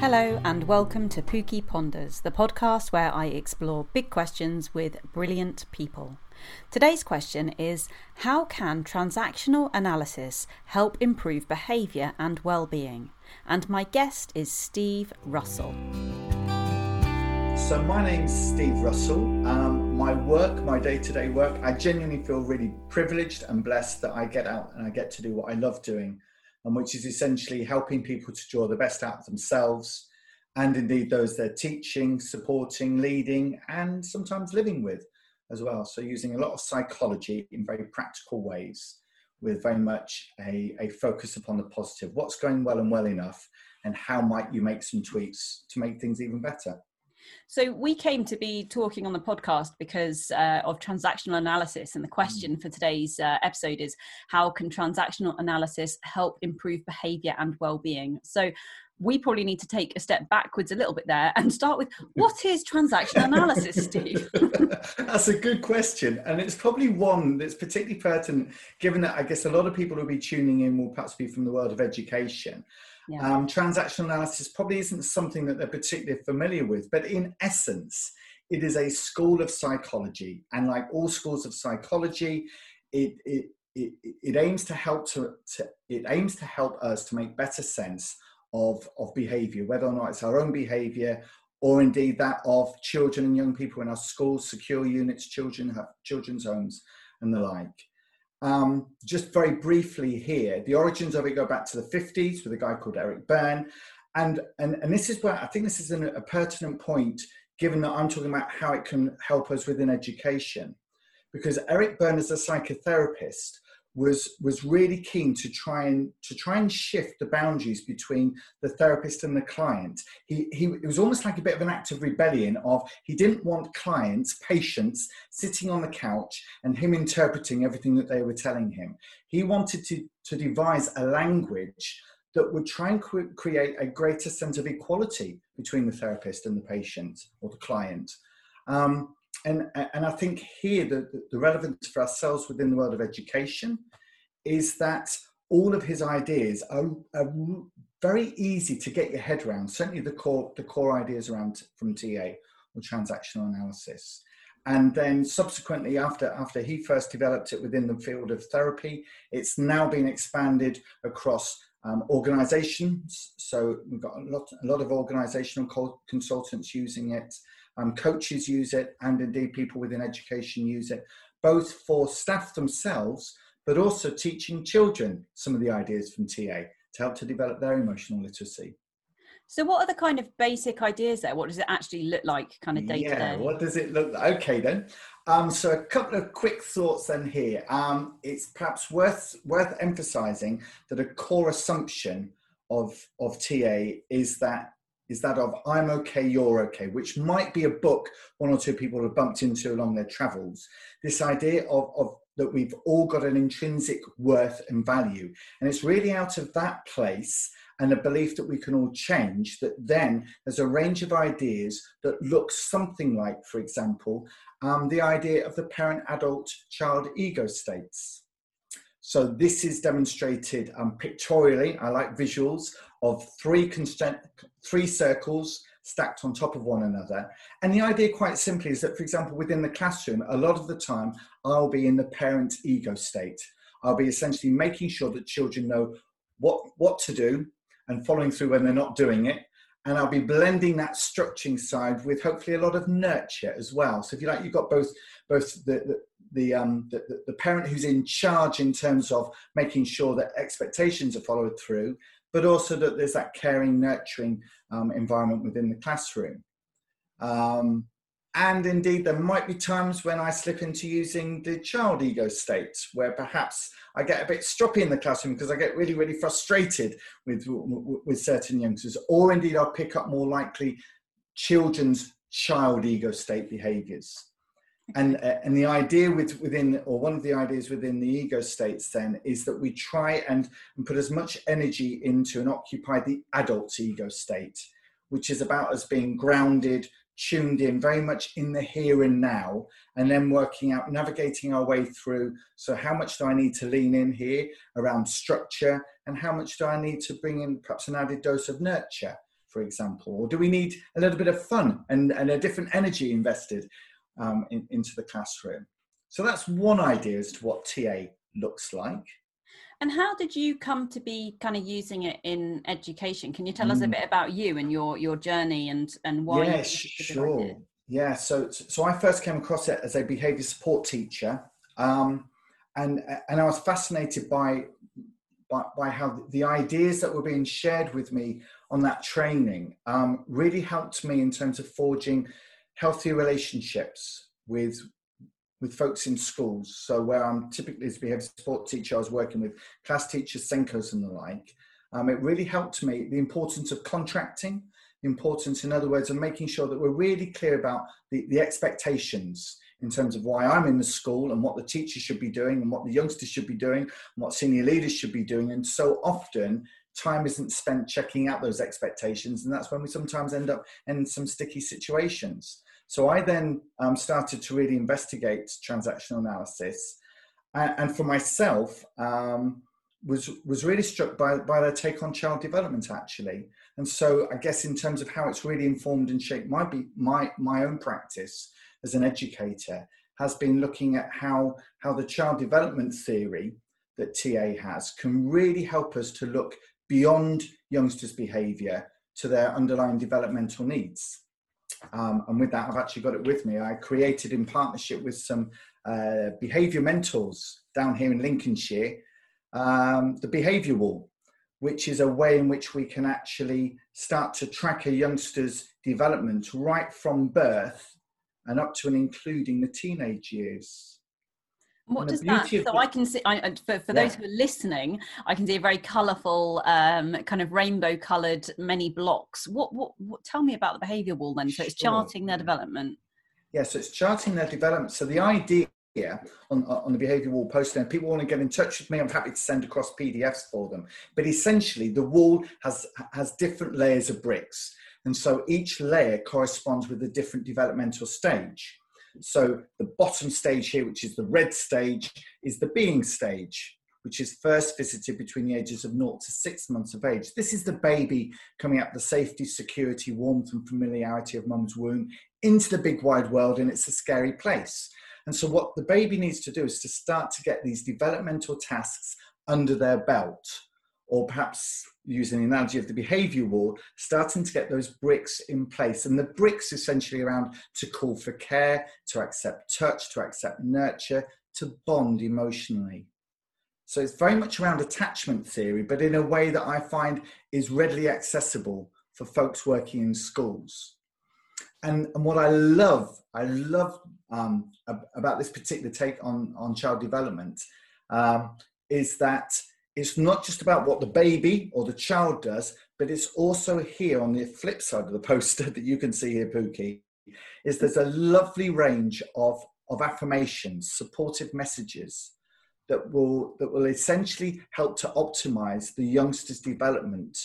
Hello and welcome to Pookie Ponders, the podcast where I explore big questions with brilliant people. Today's question is, how can transactional analysis help improve behaviour and well-being? And my guest is Steve Russell. So my name's Steve Russell. My day-to-day work, I genuinely feel really privileged and blessed that I get out and I get to do what I love doing, and which is essentially helping people to draw the best out of themselves and indeed those they're teaching, supporting, leading, and sometimes living with as well. So using a lot of psychology in very practical ways with very much a focus upon the positive. What's going well and well enough, and how might you make some tweaks to make things even better? So we came to be talking on the podcast because of transactional analysis, and the question for today's episode is, how can transactional analysis help improve behaviour and well-being? So we probably need to take a step backwards a little bit there and start with, what is transactional analysis, Steve? That's a good question, and it's probably one that's particularly pertinent, given that I guess a lot of people who will be tuning in will perhaps be from the world of education. Yeah. Transactional analysis probably isn't something that they're particularly familiar with, but in essence, it is a school of psychology, and like all schools of psychology, it aims to help us to make better sense of behaviour, whether or not it's our own behaviour, or indeed that of children and young people in our schools, secure units, children's homes, and the like. Just very briefly here, the origins of it go back to the 50s with a guy called Eric Berne. And this is where I think this is a pertinent point, given that I'm talking about how it can help us within education. Because Eric Berne, as a psychotherapist, was really keen to try and shift the boundaries between the therapist and the client. It was almost like a bit of an act of rebellion of, he didn't want patients sitting on the couch and him interpreting everything that they were telling him. He wanted to devise a language that would try and create a greater sense of equality between the therapist and the patient or the client. And I think here the relevance for ourselves within the world of education is that all of his ideas are very easy to get your head around, certainly the core ideas around from TA or transactional analysis. And then subsequently, after he first developed it within the field of therapy, it's now been expanded across organisations. So we've got a lot of organisational consultants using it. Coaches use it, and indeed people within education use it, both for staff themselves, but also teaching children some of the ideas from TA to help to develop their emotional literacy. So what are the kind of basic ideas there? What does it actually look like kind of day to day? Yeah, what does it look like? Okay then. So a couple of quick thoughts then here. It's perhaps worth emphasising that a core assumption of TA is that of I'm okay, you're okay, which might be a book one or two people have bumped into along their travels. This idea of that we've all got an intrinsic worth and value. And it's really out of that place and a belief that we can all change, that then there's a range of ideas that look something like, for example, the idea of the parent-adult-child ego states. So this is demonstrated pictorially. I like visuals of three circles stacked on top of one another. And the idea quite simply is that, for example, within the classroom, a lot of the time, I'll be in the parent ego state. I'll be essentially making sure that children know what to do and following through when they're not doing it. And I'll be blending that structuring side with hopefully a lot of nurture as well. So if you like, you've got both the parent who's in charge in terms of making sure that expectations are followed through, but also that there's that caring, nurturing environment within the classroom. And indeed, there might be times when I slip into using the child ego state, where perhaps I get a bit stroppy in the classroom because I get really, really frustrated with certain youngsters. Or indeed, I'll pick up more likely children's child ego state behaviours. And the idea one of the ideas within the ego states then is that we try and put as much energy into and occupy the adult ego state, which is about us being grounded, tuned in, very much in the here and now, and then working out, navigating our way through. So how much do I need to lean in here around structure, and how much do I need to bring in perhaps an added dose of nurture? for example? Or do we need a little bit of fun and a different energy invested into the classroom? So that's one idea as to what TA looks like. And how did you come to be kind of using it in education? Can you tell us a bit about you and your journey and why? Yes, sure. Yeah, so I first came across it as a behaviour support teacher, and I was fascinated by how the ideas that were being shared with me on that training really helped me in terms of forging healthy relationships with folks in schools. So where I'm typically as a behaviour support teacher, I was working with class teachers, Senkos and the like. It really helped me, the importance of contracting, the importance, in other words, of making sure that we're really clear about the expectations in terms of why I'm in the school and what the teacher should be doing and what the youngsters should be doing and what senior leaders should be doing. And so often time isn't spent checking out those expectations, and that's when we sometimes end up in some sticky situations. So I then started to really investigate transactional analysis, and for myself was really struck by their take on child development, actually. And so I guess in terms of how it's really informed and shaped my own practice as an educator has been looking at how the child development theory that TA has can really help us to look beyond youngsters' behaviour to their underlying developmental needs. And with that, I've actually got it with me. I created in partnership with some behaviour mentors down here in Lincolnshire, the behaviour wall, which is a way in which we can actually start to track a youngster's development right from birth and up to and including the teenage years. What does that, so I can see, for those who are listening, I can see a very colourful, kind of rainbow coloured many blocks. What, tell me about the behaviour wall then. So it's charting their development. Yeah, so it's charting their development. So the idea on the behaviour wall poster, and people want to get in touch with me, I'm happy to send across PDFs for them. But essentially the wall has different layers of bricks. And so each layer corresponds with a different developmental stage. So the bottom stage here, which is the red stage, is the being stage, which is first visited between the ages of 0 to 6 months of age. This is the baby coming up the safety, security, warmth and familiarity of mum's womb into the big wide world, and it's a scary place. And so what the baby needs to do is to start to get these developmental tasks under their belt, or perhaps using the analogy of the behaviour wall, starting to get those bricks in place. And the bricks essentially around to call for care, to accept touch, to accept nurture, to bond emotionally. So it's very much around attachment theory, but in a way that I find is readily accessible for folks working in schools. And what I love about this particular take on child development is that it's not just about what the baby or the child does, but it's also here on the flip side of the poster that you can see here, Pookie, is there's a lovely range of affirmations, supportive messages that will essentially help to optimize the youngster's development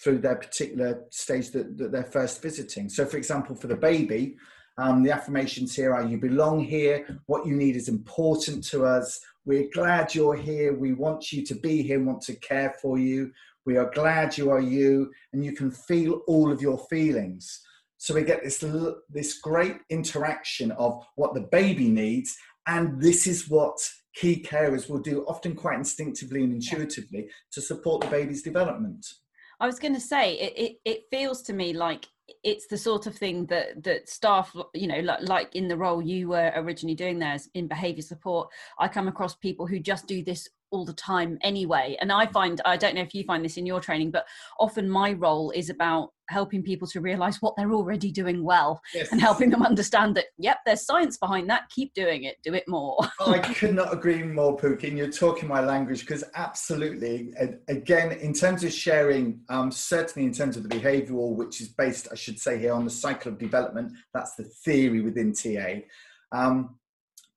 through their particular stage that they're first visiting. So for example, for the baby, the affirmations here are, you belong here, what you need is important to us, we're glad you're here, we want you to be here, want to care for you, we are glad you are you, and you can feel all of your feelings. So we get this great interaction of what the baby needs, and this is what key carers will do, often quite instinctively and intuitively, to support the baby's development. I was going to say, it feels to me like it's the sort of thing that staff, you know, like in the role you were originally doing there in behaviour support, I come across people who just do this all the time anyway. And I find, I don't know if you find this in your training, but often my role is about helping people to realise what they're already doing well, and helping them understand that, yep, there's science behind that, keep doing it, do it more. Oh, I could not agree more, Pookie, and you're talking my language, because absolutely, again, in terms of sharing, certainly in terms of the behavioural, which is based, I should say here, on the cycle of development, that's the theory within TA.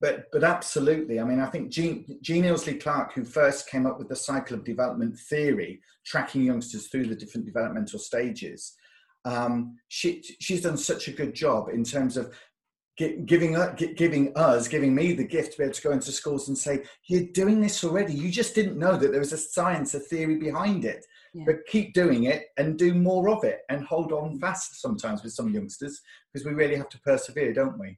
But absolutely, I mean, I think Jean Ellsley-Clark, who first came up with the cycle of development theory, tracking youngsters through the different developmental stages, she's done such a good job in terms of giving me the gift to be able to go into schools and say, you're doing this already. You just didn't know that there was a science, a theory behind it. Yeah. But keep doing it and do more of it and hold on fast sometimes with some youngsters, because we really have to persevere, don't we?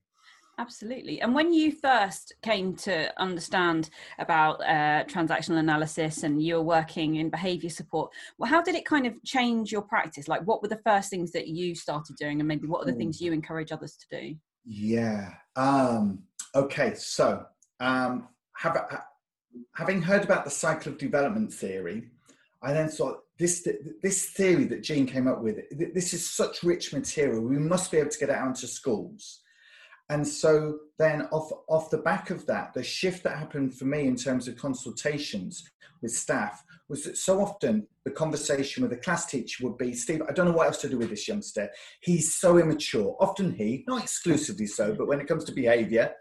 Absolutely. And when you first came to understand about transactional analysis and you were working in behaviour support, well, how did it kind of change your practice? Like, what were the first things that you started doing, and maybe what are the things you encourage others to do? Yeah. Having heard about the cycle of development theory, I then thought, this theory that Jean came up with, this is such rich material. We must be able to get it out into schools. And so then off the back of that, the shift that happened for me in terms of consultations with staff was that so often the conversation with the class teacher would be, Steve, I don't know what else to do with this youngster. He's so immature. Often he, not exclusively so, but when it comes to behaviour,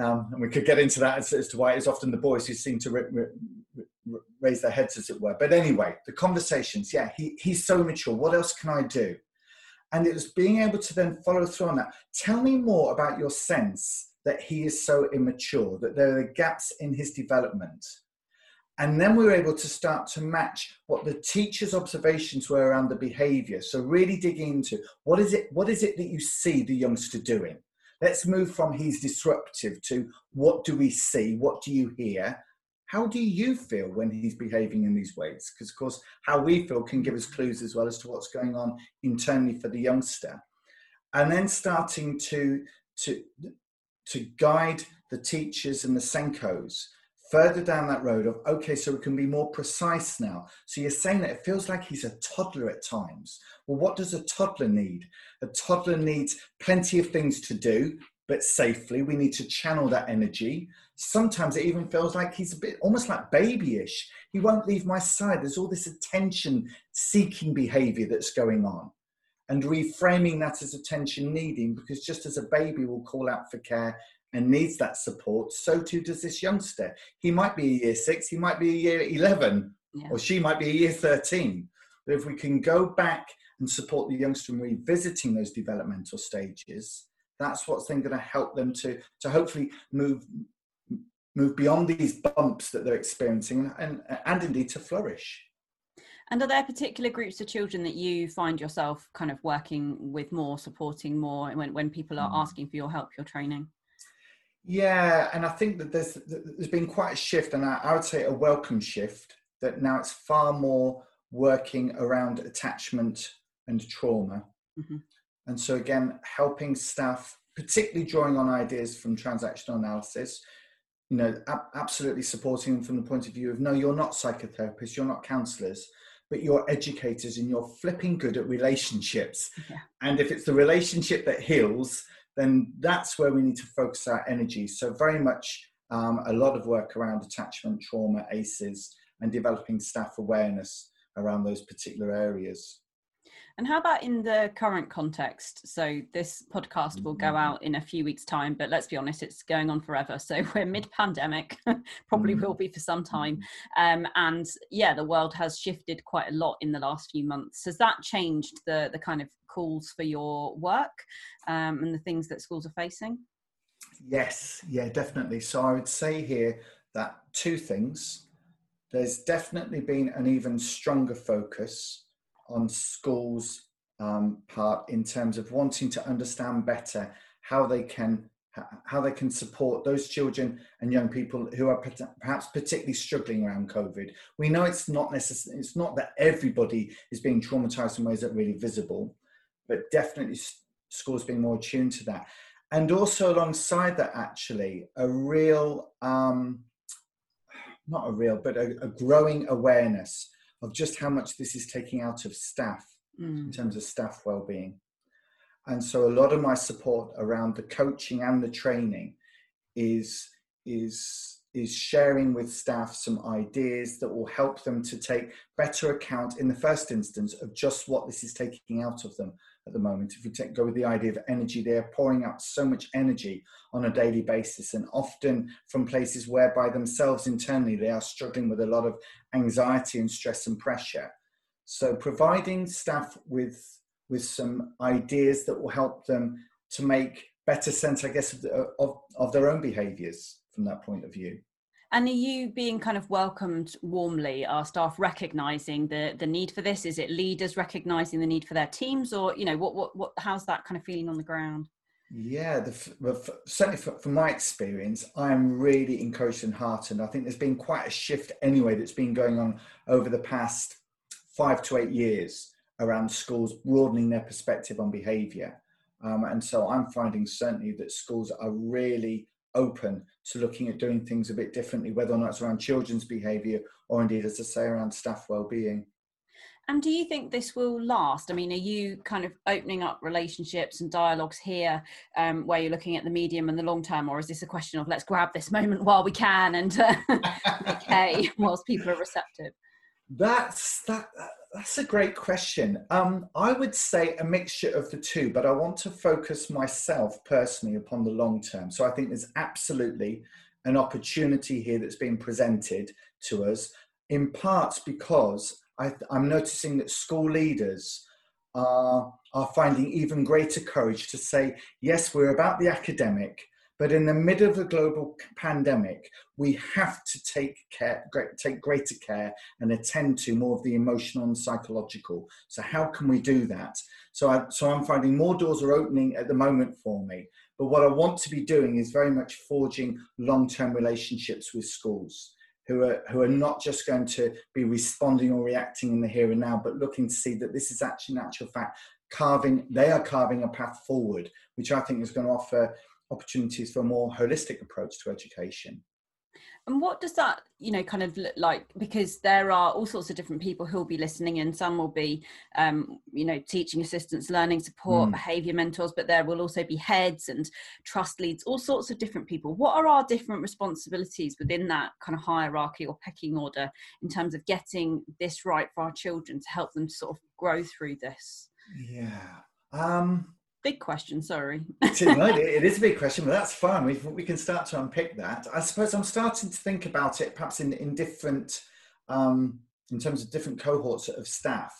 and we could get into that as to why it's often the boys who seem to raise their heads, as it were. But anyway, the conversations, yeah, he's so immature. What else can I do? And it was being able to then follow through on that. Tell me more about your sense that he is so immature, that there are gaps in his development. And then we were able to start to match what the teacher's observations were around the behaviour. So really digging into what is it that you see the youngster doing? Let's move from he's disruptive to what do we see? What do you hear? How do you feel when he's behaving in these ways? Because, of course, how we feel can give us clues as well as to what's going on internally for the youngster. And then starting to guide the teachers and the Senkos further down that road of, okay, so we can be more precise now. So you're saying that it feels like he's a toddler at times. Well, what does a toddler need? A toddler needs plenty of things to do, but safely. We need to channel that energy. Sometimes it even feels like he's a bit, almost like babyish. He won't leave my side. There's all this attention-seeking behaviour that's going on, and reframing that as attention-needing, because just as a baby will call out for care and needs that support, so too does this youngster. He might be a year 6, he might be a year 11, yeah, or she might be a year 13. But if we can go back and support the youngster in revisiting those developmental stages, that's what's then going to help them to hopefully move beyond these bumps that they're experiencing and indeed to flourish. And are there particular groups of children that you find yourself kind of working with more, supporting more when people are asking for your help, your training? Yeah, and I think that there's been quite a shift, and I would say a welcome shift, that now it's far more working around attachment and trauma. Mm-hmm. And so again, helping staff, particularly drawing on ideas from transactional analysis, you know, absolutely supporting them from the point of view of, no, you're not psychotherapists, you're not counsellors, but you're educators and you're flipping good at relationships. Yeah. And if it's the relationship that heals, then that's where we need to focus our energy. So very much a lot of work around attachment, trauma, ACEs, and developing staff awareness around those particular areas. And how about in the current context? So this podcast will go out in a few weeks' time, but let's be honest, it's going on forever. So we're mid-pandemic, probably will be for some time. And yeah, the world has shifted quite a lot in the last few months. Has that changed the kind of calls for your work and the things that schools are facing? Yes, yeah, definitely. So I would say here that two things. There's definitely been an even stronger focus on schools' part in terms of wanting to understand better how they can support those children and young people who are perhaps particularly struggling around COVID. We know it's not necessary. It's not that everybody is being traumatised in ways that are really visible, but definitely schools being more attuned to that. And also alongside that, actually, a growing awareness of just how much this is taking out of staff in terms of staff well-being. And so a lot of my support around the coaching and the training is sharing with staff some ideas that will help them to take better account in the first instance of just what this is taking out of them at the moment. If we go with the idea of energy, they are pouring out so much energy on a daily basis, and often from places where by themselves internally they are struggling with a lot of anxiety and stress and pressure. So providing staff with some ideas that will help them to make better sense, I guess, of their own behaviours from that point of view. And are you being kind of welcomed warmly? Are staff recognising the need for this? Is it leaders recognising the need for their teams, or, you know, what how's that kind of feeling on the ground? Yeah, certainly from my experience, I am really encouraged and heartened. I think there's been quite a shift anyway that's been going on over the past 5 to 8 years around schools broadening their perspective on behaviour. And so I'm finding certainly that schools are really open to looking at doing things a bit differently, whether or not it's around children's behaviour or indeed, as I say, around staff wellbeing. And do you think this will last? I mean, are you kind of opening up relationships and dialogues here where you're looking at the medium and the long term, or is this a question of let's grab this moment while we can and okay, whilst people are receptive? That's a great question. I would say a mixture of the two, but I want to focus myself personally upon the long term. So I think there's absolutely an opportunity here that's been presented to us, in parts because I'm noticing that school leaders are finding even greater courage to say, yes, we're about the academic, but in the middle of a global pandemic, we have to take greater care and attend to more of the emotional and psychological. So how can we do that? So I'm finding more doors are opening at the moment for me. But what I want to be doing is very much forging long-term relationships with schools who are not just going to be responding or reacting in the here and now, but looking to see that this is actually an actual fact. They are carving a path forward, which I think is going to offer opportunities for a more holistic approach to education. And what does that, you know, kind of look like? Because there are all sorts of different people who will be listening, and some will be, you know, teaching assistants, learning support, behaviour mentors, but there will also be heads and trust leads, all sorts of different people. What are our different responsibilities within that kind of hierarchy or pecking order in terms of getting this right for our children to help them sort of grow through this? Yeah. Big question, sorry. It is a big question, but that's fine. We can start to unpick that. I suppose I'm starting to think about it perhaps in different, in terms of different cohorts of staff.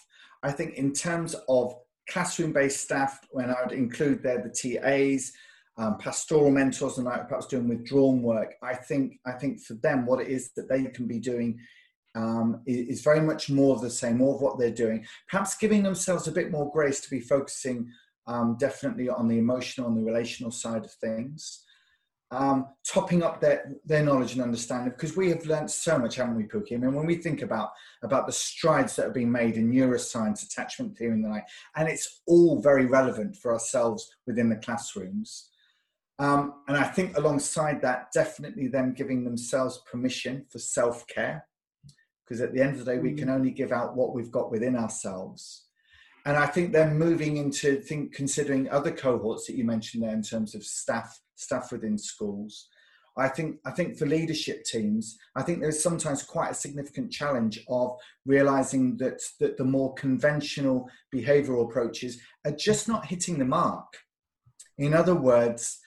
I think in terms of classroom-based staff, when I would include there the TAs, pastoral mentors, and perhaps doing withdrawn work, I think for them what it is that they can be doing is very much more of the same, more of what they're doing. Perhaps giving themselves a bit more grace to be focusing definitely on the emotional and the relational side of things, topping up their knowledge and understanding, because we have learned so much, haven't we, Pookie? I mean, when we think about the strides that have been made in neuroscience, attachment theory and the like, and it's all very relevant for ourselves within the classrooms. And I think alongside that, definitely them giving themselves permission for self-care, because at the end of the day, we can only give out what we've got within ourselves. And I think they're moving into considering other cohorts that you mentioned there in terms of staff within schools. I think for leadership teams, I think there's sometimes quite a significant challenge of realizing that the more conventional behavioral approaches are just not hitting the mark. In other words,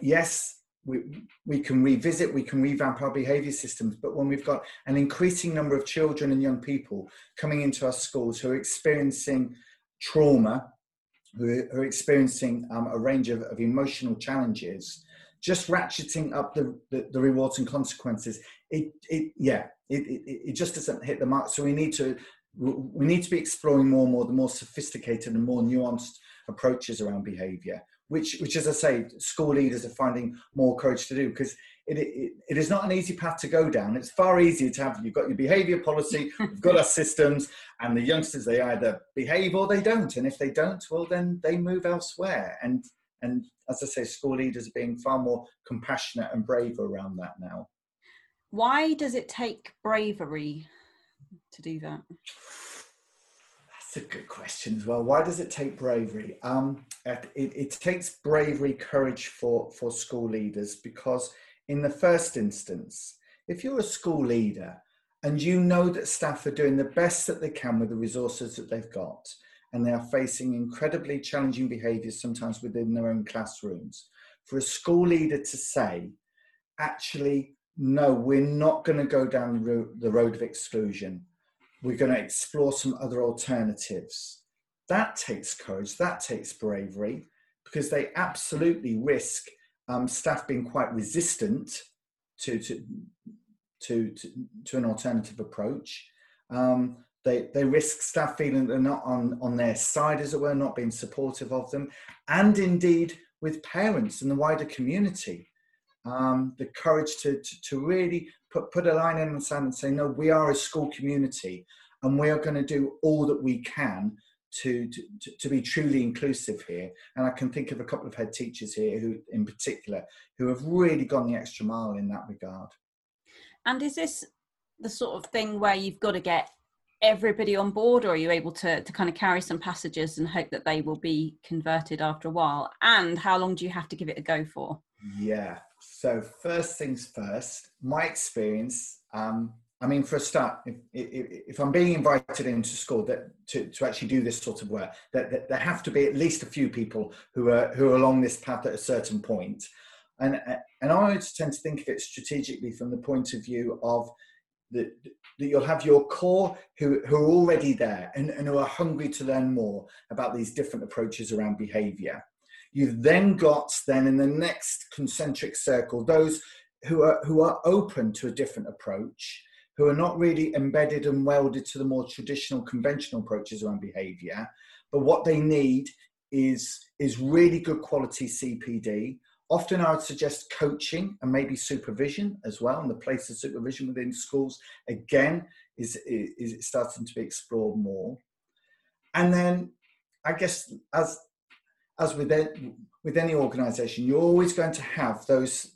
yes, we can revisit, we can revamp our behaviour systems, but when we've got an increasing number of children and young people coming into our schools who are experiencing trauma, who are experiencing a range of emotional challenges, just ratcheting up the rewards and consequences, it just doesn't hit the mark. So we need to be exploring more and more the more sophisticated and more nuanced approaches around behaviour, which as I say, school leaders are finding more courage to do, because it is not an easy path to go down. It's far easier to have, you've got your behaviour policy, we've got our systems, and the youngsters, they either behave or they don't. And if they don't, well, then they move elsewhere. And as I say, school leaders are being far more compassionate and brave around that now. Why does it take bravery to do that? That's a good question as well. Why does it take bravery? It takes bravery, courage for school leaders, because in the first instance, if you're a school leader and you know that staff are doing the best that they can with the resources that they've got, and they are facing incredibly challenging behaviours sometimes within their own classrooms, for a school leader to say, actually, no, we're not going to go down the road of exclusion. We're going to explore some other alternatives. That takes courage, that takes bravery, because they absolutely risk staff being quite resistant to an alternative approach. They risk staff feeling they're not on their side, as it were, not being supportive of them, and indeed with parents and the wider community. The courage to really put a line in the sand and say, no, we are a school community and we are going to do all that we can to be truly inclusive here. And I can think of a couple of head teachers here who, in particular, who have really gone the extra mile in that regard. And is this the sort of thing where you've got to get everybody on board, or are you able to kind of carry some passages and hope that they will be converted after a while? And how long do you have to give it a go for? Yeah, so first things first, my experience, I mean, for a start, if I'm being invited into school that to actually do this sort of work, that there have to be at least a few people who are along this path at a certain point. And I always tend to think of it strategically from the point of view of that you'll have your core who are already there and who are hungry to learn more about these different approaches around behaviour. You've then got, in the next concentric circle, those who are open to a different approach, who are not really embedded and welded to the more traditional, conventional approaches around behaviour, but what they need is really good quality CPD. Often I would suggest coaching and maybe supervision as well, and the place of supervision within schools, again, is starting to be explored more. And then I guess as with any organisation, you're always going to have those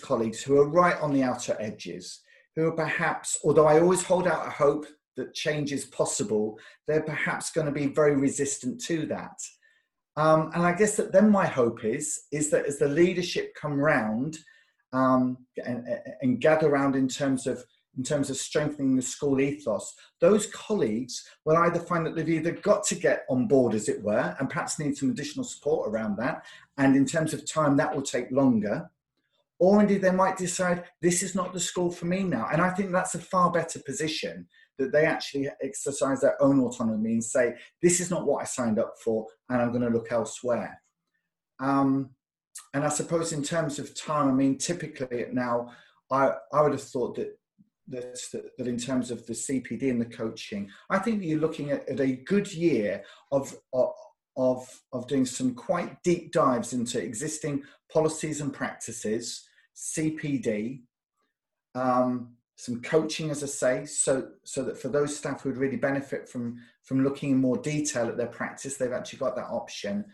colleagues who are right on the outer edges, who are perhaps, although I always hold out a hope that change is possible, they're perhaps going to be very resistant to that. And I guess that then my hope is that as the leadership come round and gather round in terms of strengthening the school ethos, those colleagues will either find that they've either got to get on board, as it were, and perhaps need some additional support around that. And in terms of time, that will take longer. Or indeed, they might decide, this is not the school for me now. And I think that's a far better position, that they actually exercise their own autonomy and say, this is not what I signed up for, and I'm going to look elsewhere. And I suppose in terms of time, I mean, typically now, I would have thought that in terms of the CPD and the coaching, I think you're looking at a good year of doing some quite deep dives into existing policies and practices, CPD, some coaching, as I say, so that for those staff who would really benefit from looking in more detail at their practice, they've actually got that option.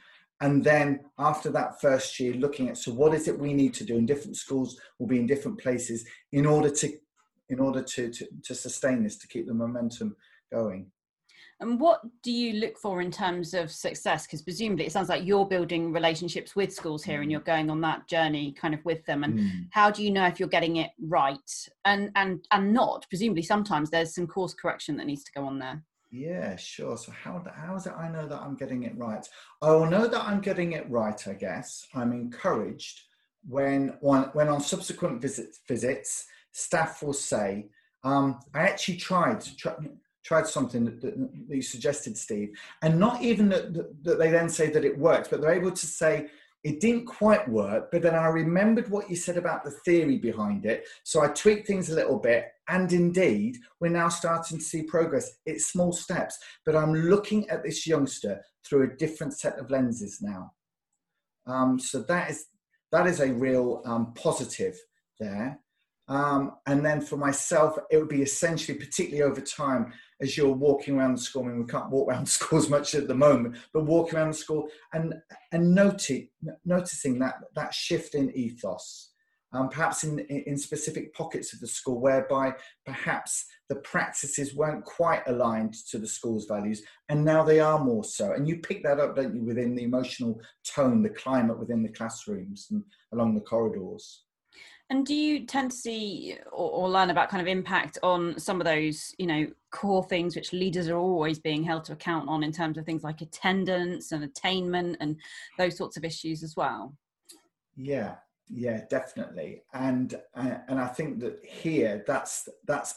And then after that first year, looking at, so what is it we need to do, in different schools will be in different places in order to sustain this, to keep the momentum going. And what do you look for in terms of success? Because presumably it sounds like you're building relationships with schools here and you're going on that journey kind of with them. And how do you know if you're getting it right and not? Presumably sometimes there's some course correction that needs to go on there. Yeah, sure. So how is it I know that I'm getting it right? I will know that I'm getting it right, I guess. I'm encouraged when on subsequent visits, staff will say, I actually tried something that you suggested, Steve, and not even that they then say that it worked, but they're able to say it didn't quite work, but then I remembered what you said about the theory behind it, so I tweaked things a little bit, and indeed we're now starting to see progress. It's small steps, but I'm looking at this youngster through a different set of lenses now. So that is a real positive there. And then for myself, it would be essentially, particularly over time, as you're walking around the school, I mean, we can't walk around schools much at the moment, but walking around the school and noticing that shift in ethos, perhaps in specific pockets of the school, whereby perhaps the practices weren't quite aligned to the school's values, and now they are more so. And you pick that up, don't you, within the emotional tone, the climate within the classrooms and along the corridors. And do you tend to see or learn about kind of impact on some of those, you know, core things which leaders are always being held to account on in terms of things like attendance and attainment and those sorts of issues as well? Yeah, definitely. And I think that here that's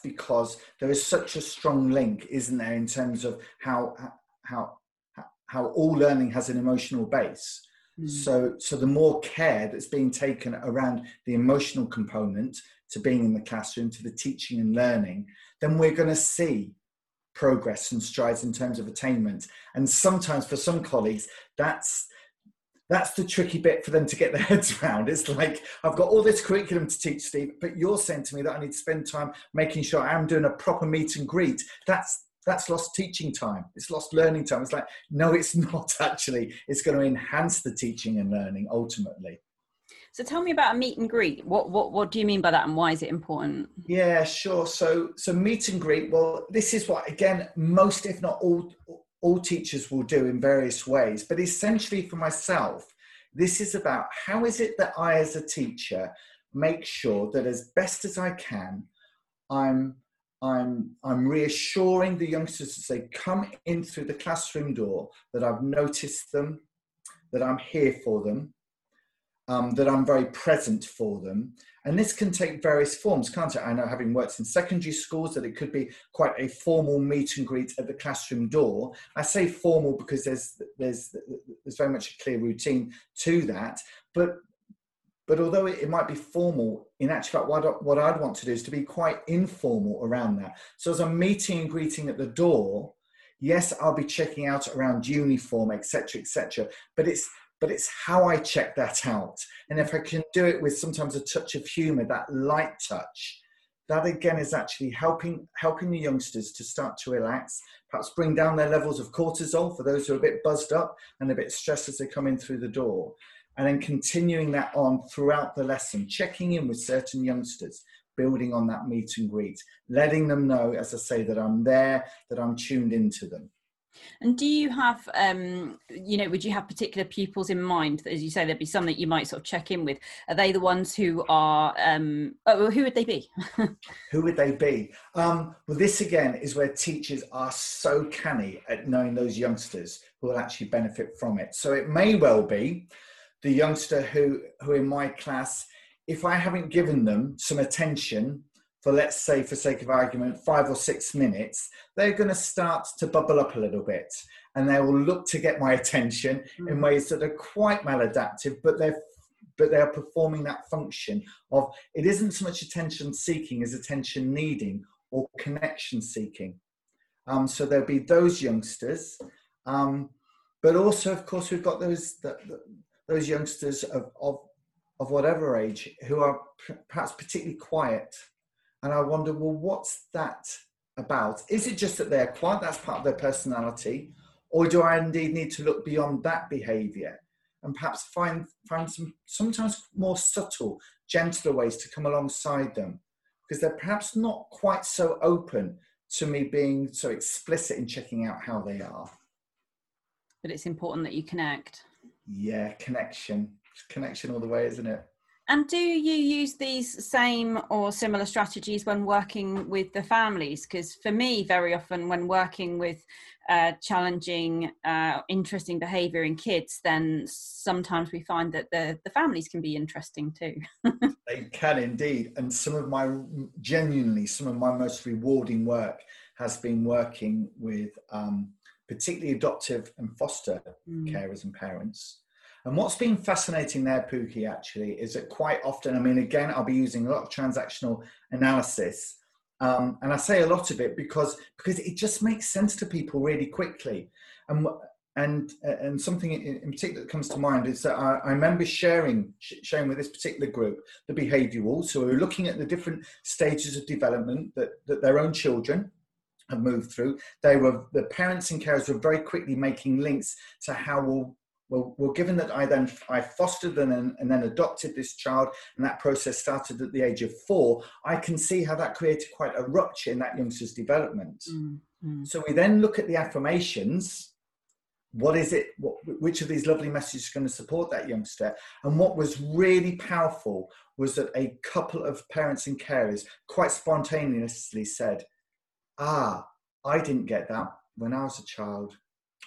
because there is such a strong link, isn't there, in terms of how all learning has an emotional base. Mm. So the more care that's being taken around the emotional component to being in the classroom, to the teaching and learning, then we're going to see progress and strides in terms of attainment. And sometimes for some colleagues, that's the tricky bit for them to get their heads around. It's like, I've got all this curriculum to teach, Steve, but you're saying to me that I need to spend time making sure I'm doing a proper meet and greet. That's lost teaching time. It's lost learning time. It's like, no, it's not actually. It's going to enhance the teaching and learning ultimately. So tell me about a meet and greet. What do you mean by that, and why is it important? Yeah, sure. So meet and greet, well, this is what, again, most, if not all teachers will do in various ways, but essentially for myself, this is about how is it that I as a teacher make sure that as best as I can, I'm reassuring the youngsters as they come in through the classroom door that I've noticed them, that I'm here for them, that I'm very present for them. And this can take various forms, can't it? I know, having worked in secondary schools, that it could be quite a formal meet and greet at the classroom door. I say formal because there's very much a clear routine to that. But although it might be formal, in actual fact, what I'd want to do is to be quite informal around that. So as I'm meeting and greeting at the door, yes, I'll be checking out around uniform, et cetera, but it's how I check that out. And if I can do it with sometimes a touch of humor, that light touch, that again is actually helping the youngsters to start to relax, perhaps bring down their levels of cortisol for those who are a bit buzzed up and a bit stressed as they come in through the door. And then continuing that on throughout the lesson, checking in with certain youngsters, building on that meet and greet, letting them know, as I say, that I'm there, that I'm tuned into them. And do you have, would you have particular pupils in mind? As you say, there'd be some that you might sort of check in with. Are they the ones who are, who would they be? Who would they be? Well, this again is where teachers are so canny at knowing those youngsters who will actually benefit from it. So it may well be the youngster who in my class, if I haven't given them some attention for, let's say, for sake of argument, 5 or 6 minutes, they're going to start to bubble up a little bit, and they will look to get my attention in ways that are quite maladaptive, but they're performing that function of, it isn't so much attention seeking as attention needing or connection seeking. So there'll be those youngsters, but also, of course, we've got those youngsters of whatever age who are perhaps particularly quiet. And I wonder, well, what's that about? Is it just that they're quiet, that's part of their personality? Or do I indeed need to look beyond that behavior and perhaps find some sometimes more subtle, gentler ways to come alongside them? Because they're perhaps not quite so open to me being so explicit in checking out how they are. But it's important that you connect. Yeah, connection. It's connection all the way, isn't it? And do you use these same or similar strategies when working with the families? Because for me, very often when working with challenging, interesting behaviour in kids, then sometimes we find that the families can be interesting too. They can indeed. And some of my most rewarding work has been working with particularly adoptive and foster carers and parents. And what's been fascinating there, Pookie, actually, is that quite often, I mean, again, I'll be using a lot of transactional analysis. And I say a lot of it because it just makes sense to people really quickly. And something in particular that comes to mind is that I remember sharing with this particular group, the behavioural. So we were looking at the different stages of development that their own children have moved through. The parents and carers were very quickly making links to how Well, given that I fostered and then adopted this child, and that process started at the age of 4, I can see how that created quite a rupture in that youngster's development. Mm-hmm. So we then look at the affirmations. What is it? Which of these lovely messages are going to support that youngster? And what was really powerful was that a couple of parents and carers quite spontaneously said, I didn't get that when I was a child.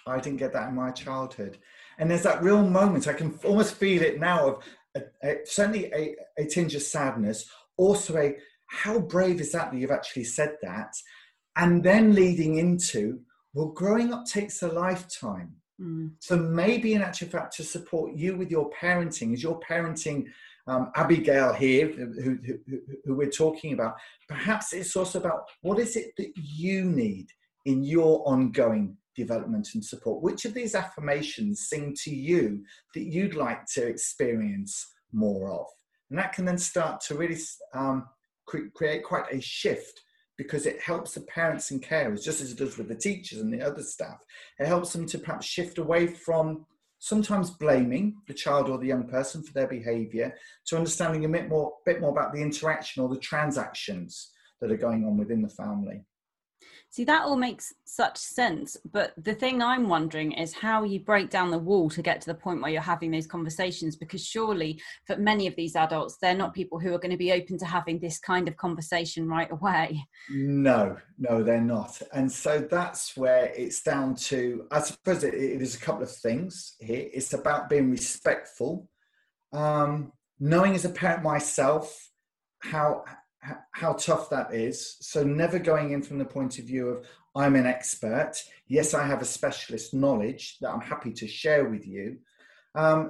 I didn't get that in my childhood. And there's that real moment, I can almost feel it now, of certainly a tinge of sadness, also how brave is that you've actually said that? And then leading into, well, growing up takes a lifetime. So maybe in actual fact to support you with your parenting, as you're parenting Abigail here, who we're talking about, perhaps it's also about what is it that you need in your ongoing development and support? Which of these affirmations sing to you that you'd like to experience more of? And that can then start to really create quite a shift, because it helps the parents and carers, just as it does with the teachers and the other staff. It helps them to perhaps shift away from sometimes blaming the child or the young person for their behaviour to understanding a bit more about the interaction or the transactions that are going on within the family. See, that all makes such sense, but the thing I'm wondering is how you break down the wall to get to the point where you're having those conversations, because surely for many of these adults, they're not people who are going to be open to having this kind of conversation right away. No, they're not. And so that's where it's down to, I suppose it is a couple of things here. It's about being respectful, knowing as a parent myself how tough that is. So never going in from the point of view of, I'm an expert. Yes, I have a specialist knowledge that I'm happy to share with you.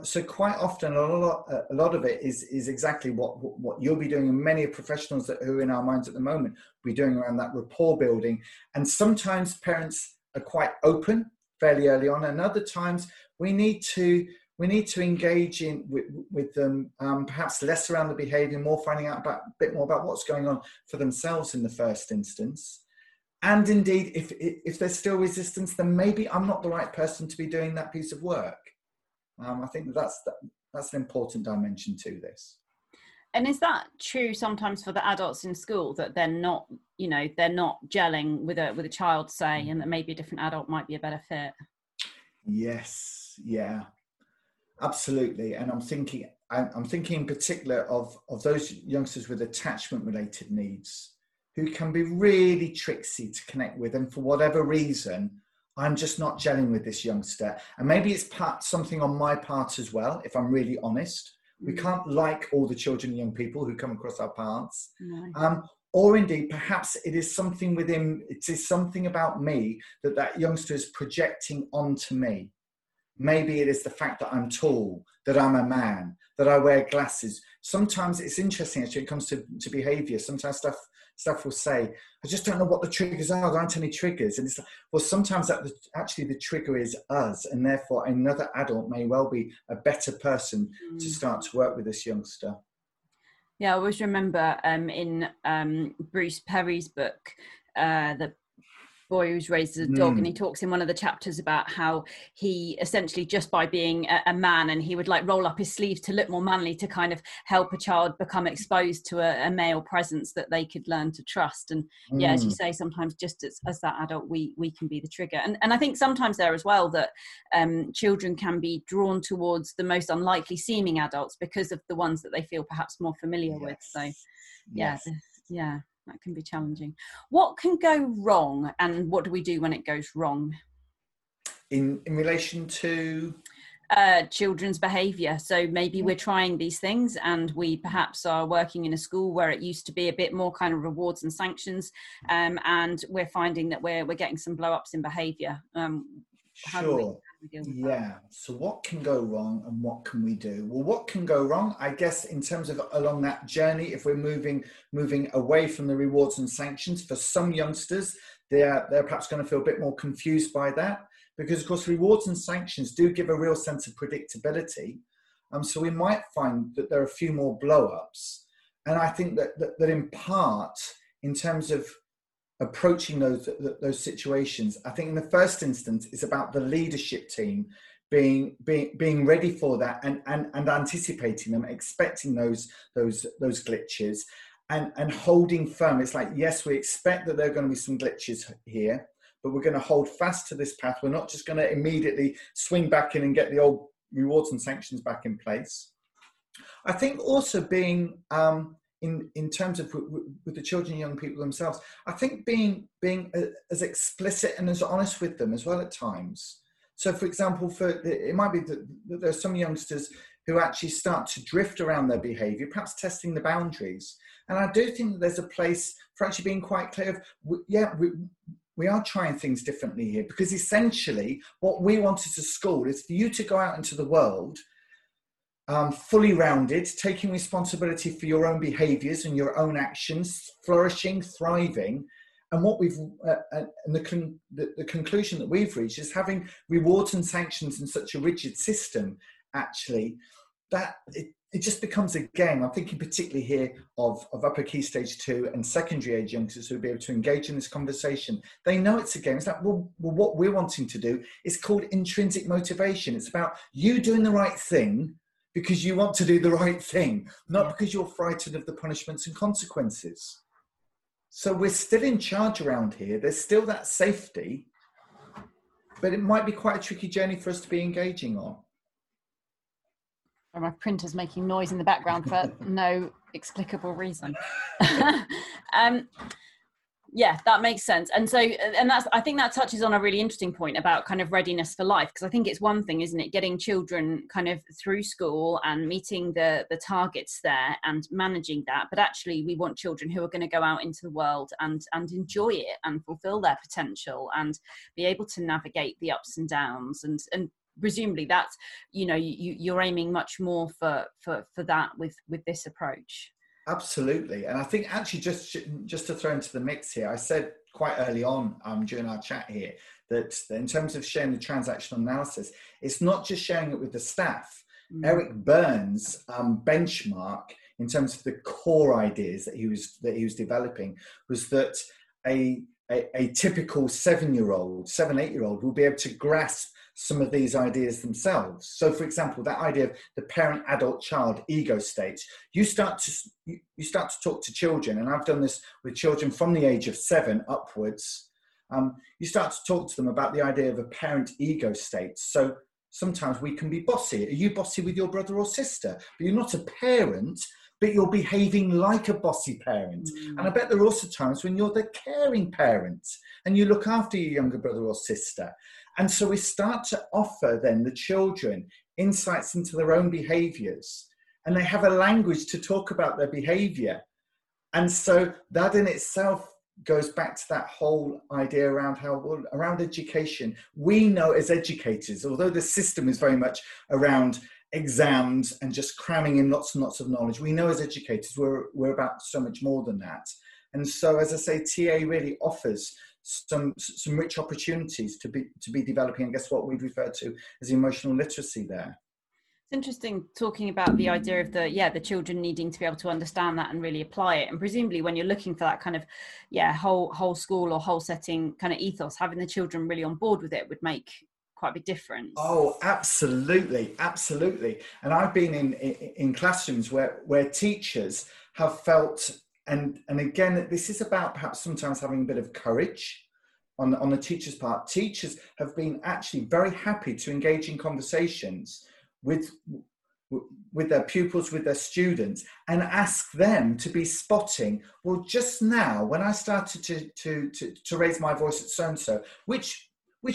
So quite often, a lot of it is exactly what you'll be doing, and many professionals who are in our minds at the moment, we're doing around that rapport building. And sometimes parents are quite open fairly early on, and other times we need to engage in with them, perhaps less around the behaviour, more finding out about, a bit more about what's going on for themselves in the first instance. And indeed, if there's still resistance, then maybe I'm not the right person to be doing that piece of work. I think that's an important dimension to this. And is that true sometimes for the adults in school, that they're not gelling with a child, say, and that maybe a different adult might be a better fit? Yes, yeah. Absolutely. And I'm thinking in particular of those youngsters with attachment related needs who can be really tricksy to connect with. And for whatever reason, I'm just not gelling with this youngster. And maybe it's something on my part as well, if I'm really honest. We can't like all the children and young people who come across our paths. No. Or indeed, perhaps it is something about me that youngster is projecting onto me. Maybe it is the fact that I'm tall, that I'm a man, that I wear glasses. Sometimes it's interesting, actually, when it comes to behaviour. Sometimes staff will say, I just don't know what the triggers are. There aren't any triggers. And it's like, well, sometimes actually the trigger is us. And therefore, another adult may well be a better person to start to work with this youngster. Yeah, I always remember in Bruce Perry's book, the boy who's raised as a dog, and he talks in one of the chapters about how he essentially, just by being a man, and he would like roll up his sleeves to look more manly to kind of help a child become exposed to a male presence that they could learn to trust. And yeah, as you say, sometimes just as that adult we can be the trigger, and I think sometimes there as well that children can be drawn towards the most unlikely seeming adults because of the ones that they feel perhaps more familiar with. So yeah, yes. Yeah, that can be challenging. What can go wrong, and what do we do when it goes wrong? In relation to? Children's behaviour. So maybe we're trying these things, and we perhaps are working in a school where it used to be a bit more kind of rewards and sanctions, and we're finding that we're getting some blow-ups in behaviour. Sure. How do we deal with that? So what can go wrong and what can we do? Well, what can go wrong, I guess, in terms of along that journey, if we're moving away from the rewards and sanctions, for some youngsters, they're perhaps going to feel a bit more confused by that, because of course rewards and sanctions do give a real sense of predictability. So we might find that there are a few more blow-ups. And I think that in part, in terms of approaching those situations, I think in the first instance it's about the leadership team being ready for that and anticipating them, expecting those glitches and holding firm. It's like, yes, we expect that there are going to be some glitches here, but we're going to hold fast to this path. We're not just going to immediately swing back in and get the old rewards and sanctions back in place. I think also being in terms of with the children and young people themselves, I think being as explicit and as honest with them as well at times. So, for example, it might be that there are some youngsters who actually start to drift around their behaviour, perhaps testing the boundaries. And I do think that there's a place for actually being quite clear of, yeah, we, we are trying things differently here, because essentially what we wanted at school is for you to go out into the world fully rounded, taking responsibility for your own behaviours and your own actions, flourishing, thriving. And what we've and the conclusion that we've reached is having rewards and sanctions in such a rigid system, actually, that it just becomes a game. I'm thinking particularly here of upper key stage 2 and secondary age youngsters who will be able to engage in this conversation. They know it's a game. It's like, well, what we're wanting to do is called intrinsic motivation. It's about you doing the right thing because you want to do the right thing, not because you're frightened of the punishments and consequences. So we're still in charge around here. There's still that safety, but it might be quite a tricky journey for us to be engaging on. My printer's making noise in the background for no explicable reason. Yeah, that makes sense. And so, and that's, I think that touches on a really interesting point about kind of readiness for life, because I think it's one thing, isn't it, getting children kind of through school and meeting the targets there and managing that. But actually, we want children who are going to go out into the world and enjoy it and fulfill their potential and be able to navigate the ups and downs. And presumably that's, you know, you're aiming much more for that with this approach. Absolutely. And I think actually just to throw into the mix here, I said quite early on during our chat here that in terms of sharing the transactional analysis, it's not just sharing it with the staff. Eric Berne's benchmark in terms of the core ideas that he was developing was that a typical 7-8-year-old will be able to grasp some of these ideas themselves. So for example, that idea of the parent adult child ego states, you start to talk to children, and I've done this with children from the age of 7 upwards. You start to talk to them about the idea of a parent ego state. So sometimes we can be bossy. Are you bossy with your brother or sister? But you're not a parent, but you're behaving like a bossy parent. And I bet there are also times when you're the caring parent and you look after your younger brother or sister. And so we start to offer then the children insights into their own behaviours, and they have a language to talk about their behaviour. And so that in itself goes back to that whole idea around around education. We know as educators, although the system is very much around exams and just cramming in lots and lots of knowledge, we know as educators we're about so much more than that. And so, as I say, TA really offers some rich opportunities to be developing, I guess, what we'd refer to as emotional literacy there. It's interesting talking about the idea of the children needing to be able to understand that and really apply it. And presumably when you're looking for that kind of whole school or whole setting kind of ethos, having the children really on board with it would make quite a big difference. Oh, absolutely, absolutely. And I've been in classrooms where teachers have felt, and again, this is about perhaps sometimes having a bit of courage on the teacher's part. Teachers have been actually very happy to engage in conversations with their pupils, with their students, and ask them to be spotting, well, just now, when I started to raise my voice at so-and-so, which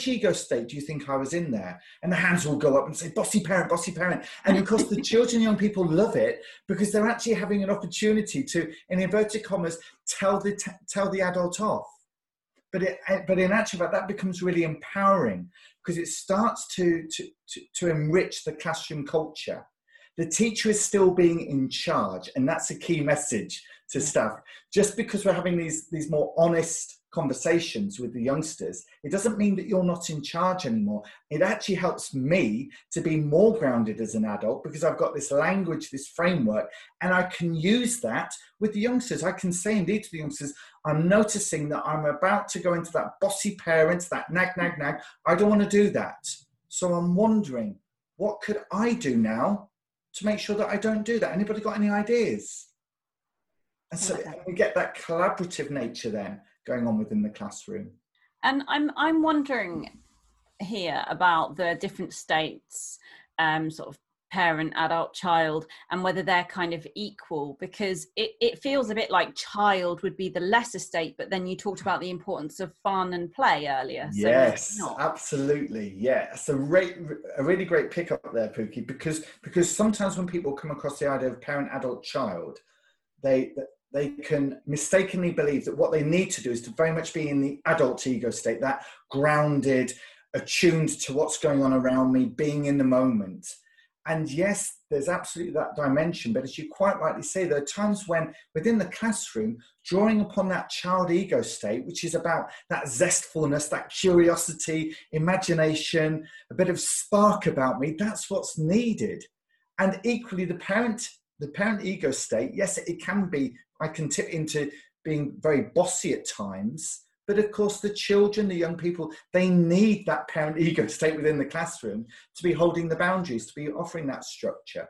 ego state do you think I was in there? And the hands will go up and say, bossy parent. And of course, the children and young people love it, because they're actually having an opportunity to, in inverted commas, tell the adult off. But in actual fact, that becomes really empowering, because it starts to enrich the classroom culture. The teacher is still being in charge, and that's a key message to staff. Just because we're having these more honest conversations with the youngsters, it doesn't mean that you're not in charge anymore. It actually helps me to be more grounded as an adult, because I've got this language, this framework, and I can use that with the youngsters. I can say indeed to the youngsters, I'm noticing that I'm about to go into that bossy parent, that nag. I don't want to do that. So I'm wondering, what could I do now to make sure that I don't do that? Anybody got any ideas? And so we get that collaborative nature then going on within the classroom. And I'm wondering here about the different states, sort of parent, adult, child, and whether they're kind of equal, because it feels a bit like child would be the lesser state, but then you talked about the importance of fun and play earlier. So yes, absolutely. Yeah, that's a really great pickup there, Pookie, because sometimes when people come across the idea of parent, adult, child, they they can mistakenly believe that what they need to do is to very much be in the adult ego state, that grounded, attuned to what's going on around me, being in the moment. And yes, there's absolutely that dimension, but as you quite rightly say, there are times when within the classroom, drawing upon that child ego state, which is about that zestfulness, that curiosity, imagination, a bit of spark about me, that's what's needed. And equally, the parent ego state, yes, it can be, I can tip into being very bossy at times, but of course the children, the young people, they need that parent ego state within the classroom to be holding the boundaries, to be offering that structure.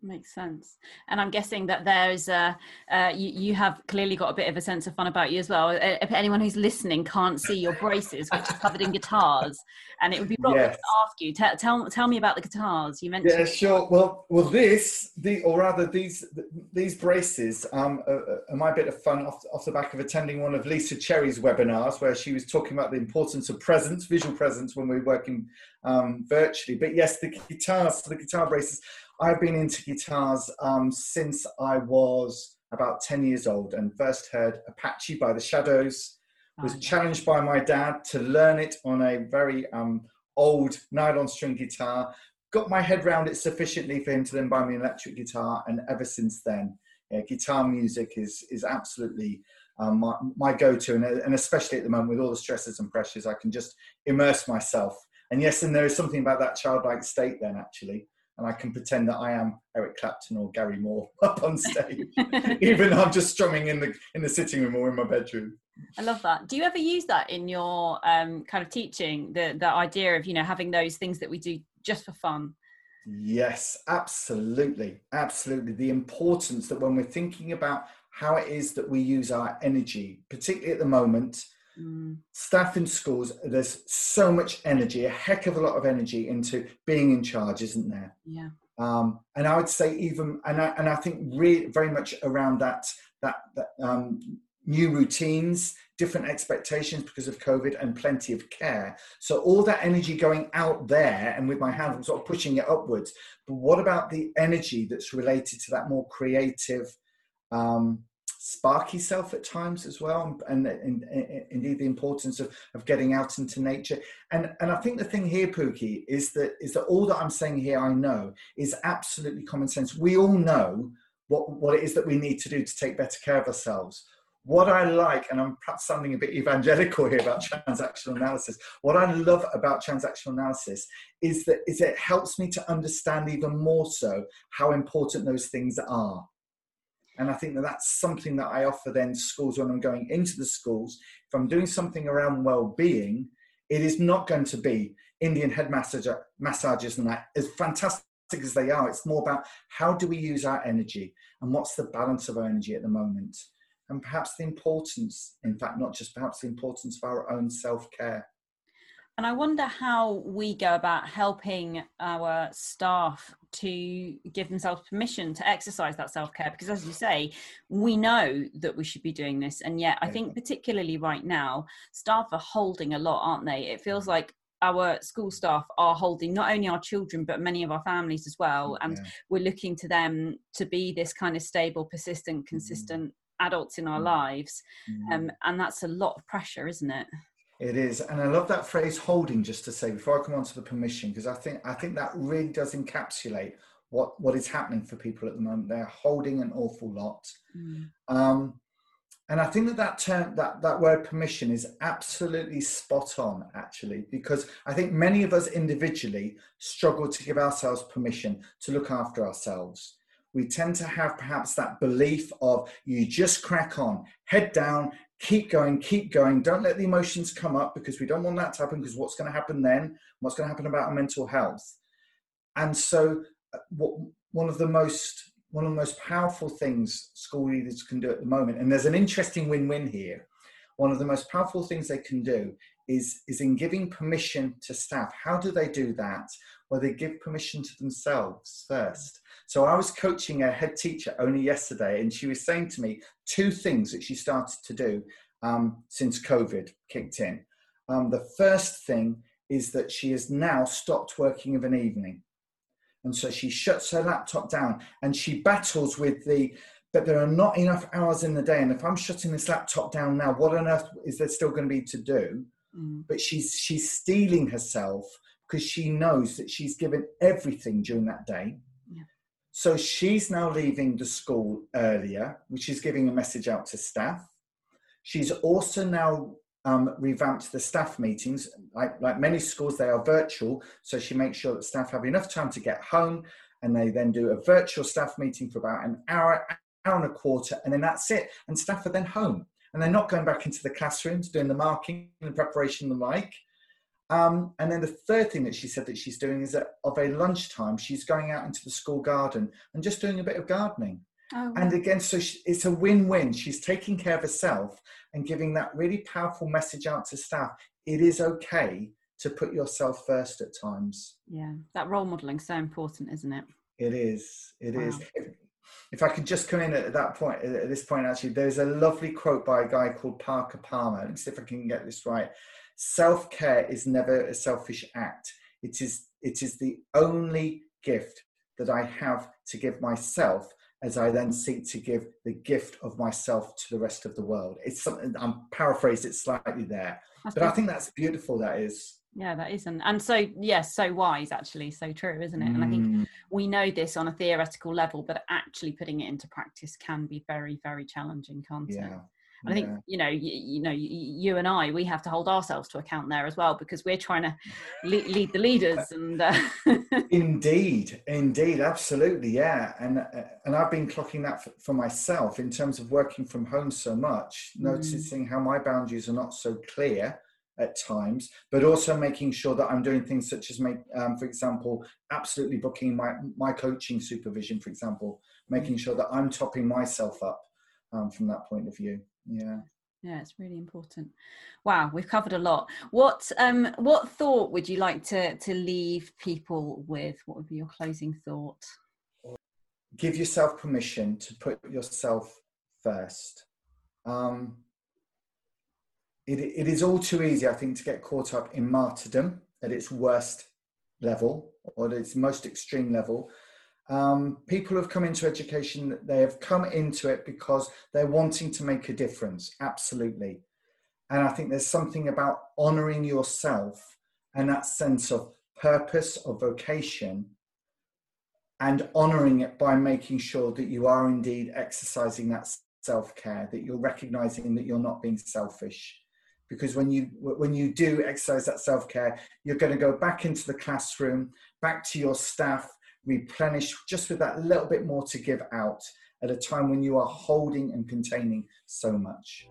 Makes sense. And I'm guessing that there is you have clearly got a bit of a sense of fun about you as well. If anyone who's listening can't see your braces, which is covered in guitars, and it would be lovely to ask you, tell me about the guitars you mentioned. Yeah, sure. Well, these braces are my bit of fun off the back of attending one of Lisa Cherry's webinars, where she was talking about the importance of presence, visual presence, when we're working virtually. But yes, the guitar braces. I've been into guitars since I was about 10 years old, and first heard Apache by The Shadows. Was challenged by my dad to learn it on a very old nylon string guitar. Got my head round it sufficiently for him to then buy me an electric guitar, and ever since then, yeah, guitar music is absolutely my go-to, and especially at the moment with all the stresses and pressures, I can just immerse myself. And yes, and there is something about that childlike state then, actually. And I can pretend that I am Eric Clapton or Gary Moore up on stage, even though I'm just strumming in the sitting room or in my bedroom. I love that. Do you ever use that in your kind of teaching, the idea of, you know, having those things that we do just for fun? Yes, absolutely. Absolutely. The importance that when we're thinking about how it is that we use our energy, particularly at the moment, staff in schools, there's so much energy, a heck of a lot of energy into being in charge, isn't there? Yeah. And I would say even, and I think really very much around that new routines, different expectations because of COVID, and plenty of care. So all that energy going out there, and with my hand, I'm sort of pushing it upwards. But what about the energy that's related to that more creative, sparky self at times as well, and indeed the importance of getting out into nature, and I think the thing here, Pookie, is that all that I'm saying here, I know, is absolutely common sense. We all know what it is that we need to do to take better care of ourselves. What I like, and I'm perhaps sounding a bit evangelical here about transactional analysis, what I love about transactional analysis is it helps me to understand even more so how important those things are. And I think that that's something that I offer then schools when I'm going into the schools. If I'm doing something around well-being, it is not going to be Indian head massages and that, as fantastic as they are. It's more about how do we use our energy and what's the balance of our energy at the moment. And perhaps the importance, in fact, not just perhaps, the importance of our own self-care. And I wonder how we go about helping our staff to give themselves permission to exercise that self-care, because as you say, we know that we should be doing this. And yet I think particularly right now, staff are holding a lot, aren't they? It feels like our school staff are holding not only our children, but many of our families as well. And we're looking to them to be this kind of stable, persistent, consistent adults in our lives. And that's a lot of pressure, isn't it? It is, and I love that phrase holding, just to say before I come on to the permission, because I think that really does encapsulate what is happening for people at the moment. They're holding an awful lot. And I think that term, that word permission, is absolutely spot on, actually, because I think many of us individually struggle to give ourselves permission to look after ourselves. We tend to have perhaps that belief of you just crack on, head down, keep going, don't let the emotions come up, because we don't want that to happen, because what's going to happen then, what's going to happen about our mental health. And so one of the most powerful things school leaders can do at the moment, and there's an interesting win-win here, one of the most powerful things they can do is in giving permission to staff. How do they do that? Well, they give permission to themselves first. So I was coaching a head teacher only yesterday, and she was saying to me two things that she started to do since COVID kicked in. The first thing is that she has now stopped working of an evening. And so she shuts her laptop down, and she battles with the that there are not enough hours in the day. And if I'm shutting this laptop down now, what on earth is there still going to be to do? Mm. But she's stealing herself because she knows that she's given everything during that day. Yeah. So she's now leaving the school earlier, which is giving a message out to staff. She's also now revamped the staff meetings. Like many schools, they are virtual. So she makes sure that staff have enough time to get home, and they then do a virtual staff meeting for about an hour, hour and a quarter, and then that's it. And staff are then home, and they're not going back into the classrooms, doing the marking and preparation and the like. And then the third thing that she said that she's doing is that of a lunchtime, she's going out into the school garden and just doing a bit of gardening. Oh, wow. And again, so it's a win-win. She's taking care of herself and giving that really powerful message out to staff. It is okay to put yourself first at times. Yeah, that role modelling is so important, isn't it? It is, it wow. is. If I could just come in at that point, at this point, actually, there's a lovely quote by a guy called Parker Palmer. Let's see if I can get this right. Self-care is never a selfish act. It is the only gift that I have to give myself, as I then seek to give the gift of myself to the rest of the world. It's something, I'm paraphrased it slightly there, but I think that's beautiful, that is. Yeah, that isn't. And so, yes, yeah, so wise, actually, so true, isn't it? And I think we know this on a theoretical level, but actually putting it into practice can be very, very challenging, can't it? And I think, you and I, we have to hold ourselves to account there as well, because we're trying to lead the leaders. And Indeed, absolutely, yeah. And I've been clocking that for myself in terms of working from home so much, noticing how my boundaries are not so clear at times, but also making sure that I'm doing things such as for example, absolutely booking my coaching supervision, for example, making sure that I'm topping myself up from that point of view. Yeah, it's really important. Wow, we've covered a lot. What thought would you like to leave people with? What would be your closing thought? Give yourself permission to put yourself first. It is all too easy, I think, to get caught up in martyrdom at its worst level, or at its most extreme level. People have come into education, they have come into it because they're wanting to make a difference, absolutely. And I think there's something about honouring yourself and that sense of purpose or vocation, and honouring it by making sure that you are indeed exercising that self-care, that you're recognising that you're not being selfish. Because when you do exercise that self-care, you're going to go back into the classroom, back to your staff, replenish just with that little bit more to give out at a time when you are holding and containing so much.